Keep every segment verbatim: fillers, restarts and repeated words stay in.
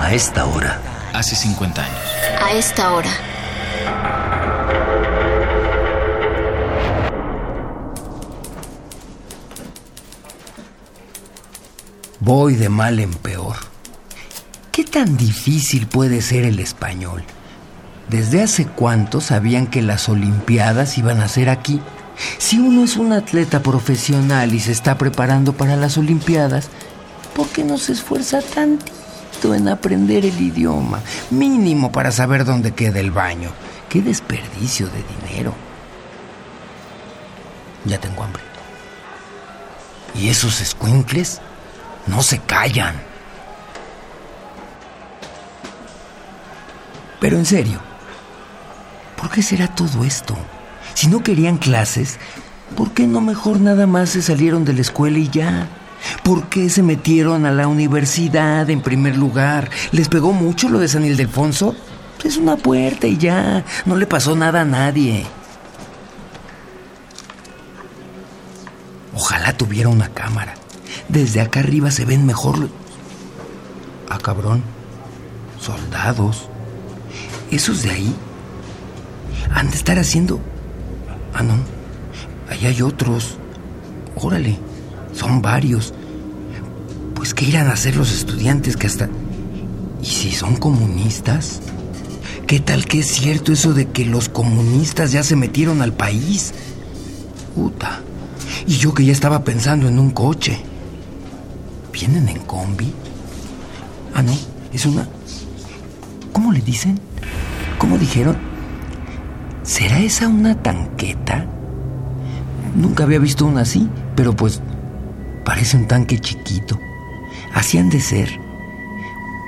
A esta hora. Hace cincuenta años. A esta hora. Voy de mal en peor. ¿Qué tan difícil puede ser el español? ¿Desde hace cuánto sabían que las Olimpiadas iban a ser aquí? Si uno es un atleta profesional y se está preparando para las Olimpiadas, ¿por qué no se esfuerza tantito en aprender el idioma? Mínimo para saber dónde queda el baño. ¡Qué desperdicio de dinero! Ya tengo hambre. ¿Y esos escuincles? No se callan. Pero en serio, ¿por qué será todo esto? Si no querían clases, ¿por qué no mejor nada más se salieron de la escuela y ya? ¿Por qué se metieron a la universidad en primer lugar? ¿Les pegó mucho lo de San Ildefonso? Es una puerta y ya, no le pasó nada a nadie. Ojalá tuviera una cámara. Desde acá arriba se ven mejor los... Ah, cabrón. Soldados. Esos de ahí han de estar haciendo... Ah, no. Ahí hay otros. Órale. Son varios. Pues, ¿qué irán a hacer los estudiantes que hasta... ¿Y si son comunistas? ¿Qué tal que es cierto eso de que los comunistas ya se metieron al país? Puta. Y yo que ya estaba pensando en un coche. ¿Vienen en combi? Ah, no, es una... ¿Cómo le dicen? ¿Cómo dijeron? ¿Será esa una tanqueta? Nunca había visto una así, pero pues parece un tanque chiquito. Así han de ser.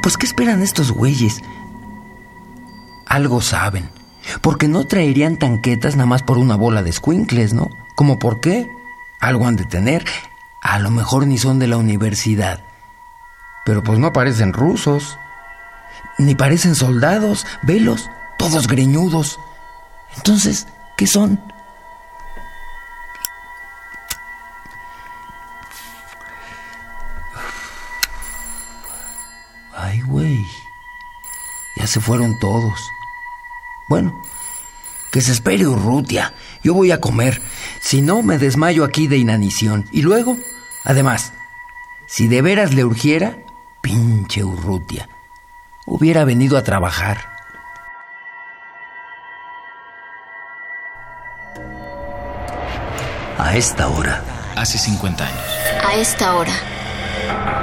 Pues, ¿qué esperan estos güeyes? Algo saben, porque no traerían tanquetas nada más por una bola de escuincles, ¿no? ¿Cómo por qué? Algo han de tener. A lo mejor ni son de la universidad. Pero pues no parecen rusos. Ni parecen soldados. Velos, todos greñudos. Entonces, ¿qué son? Ay, güey. Ya se fueron todos. Bueno, que se espere Urrutia. Yo voy a comer. Si no, me desmayo aquí de inanición. Y luego, además, si de veras le urgiera, pinche Urrutia, hubiera venido a trabajar. A esta hora. Hace cincuenta años. A esta hora.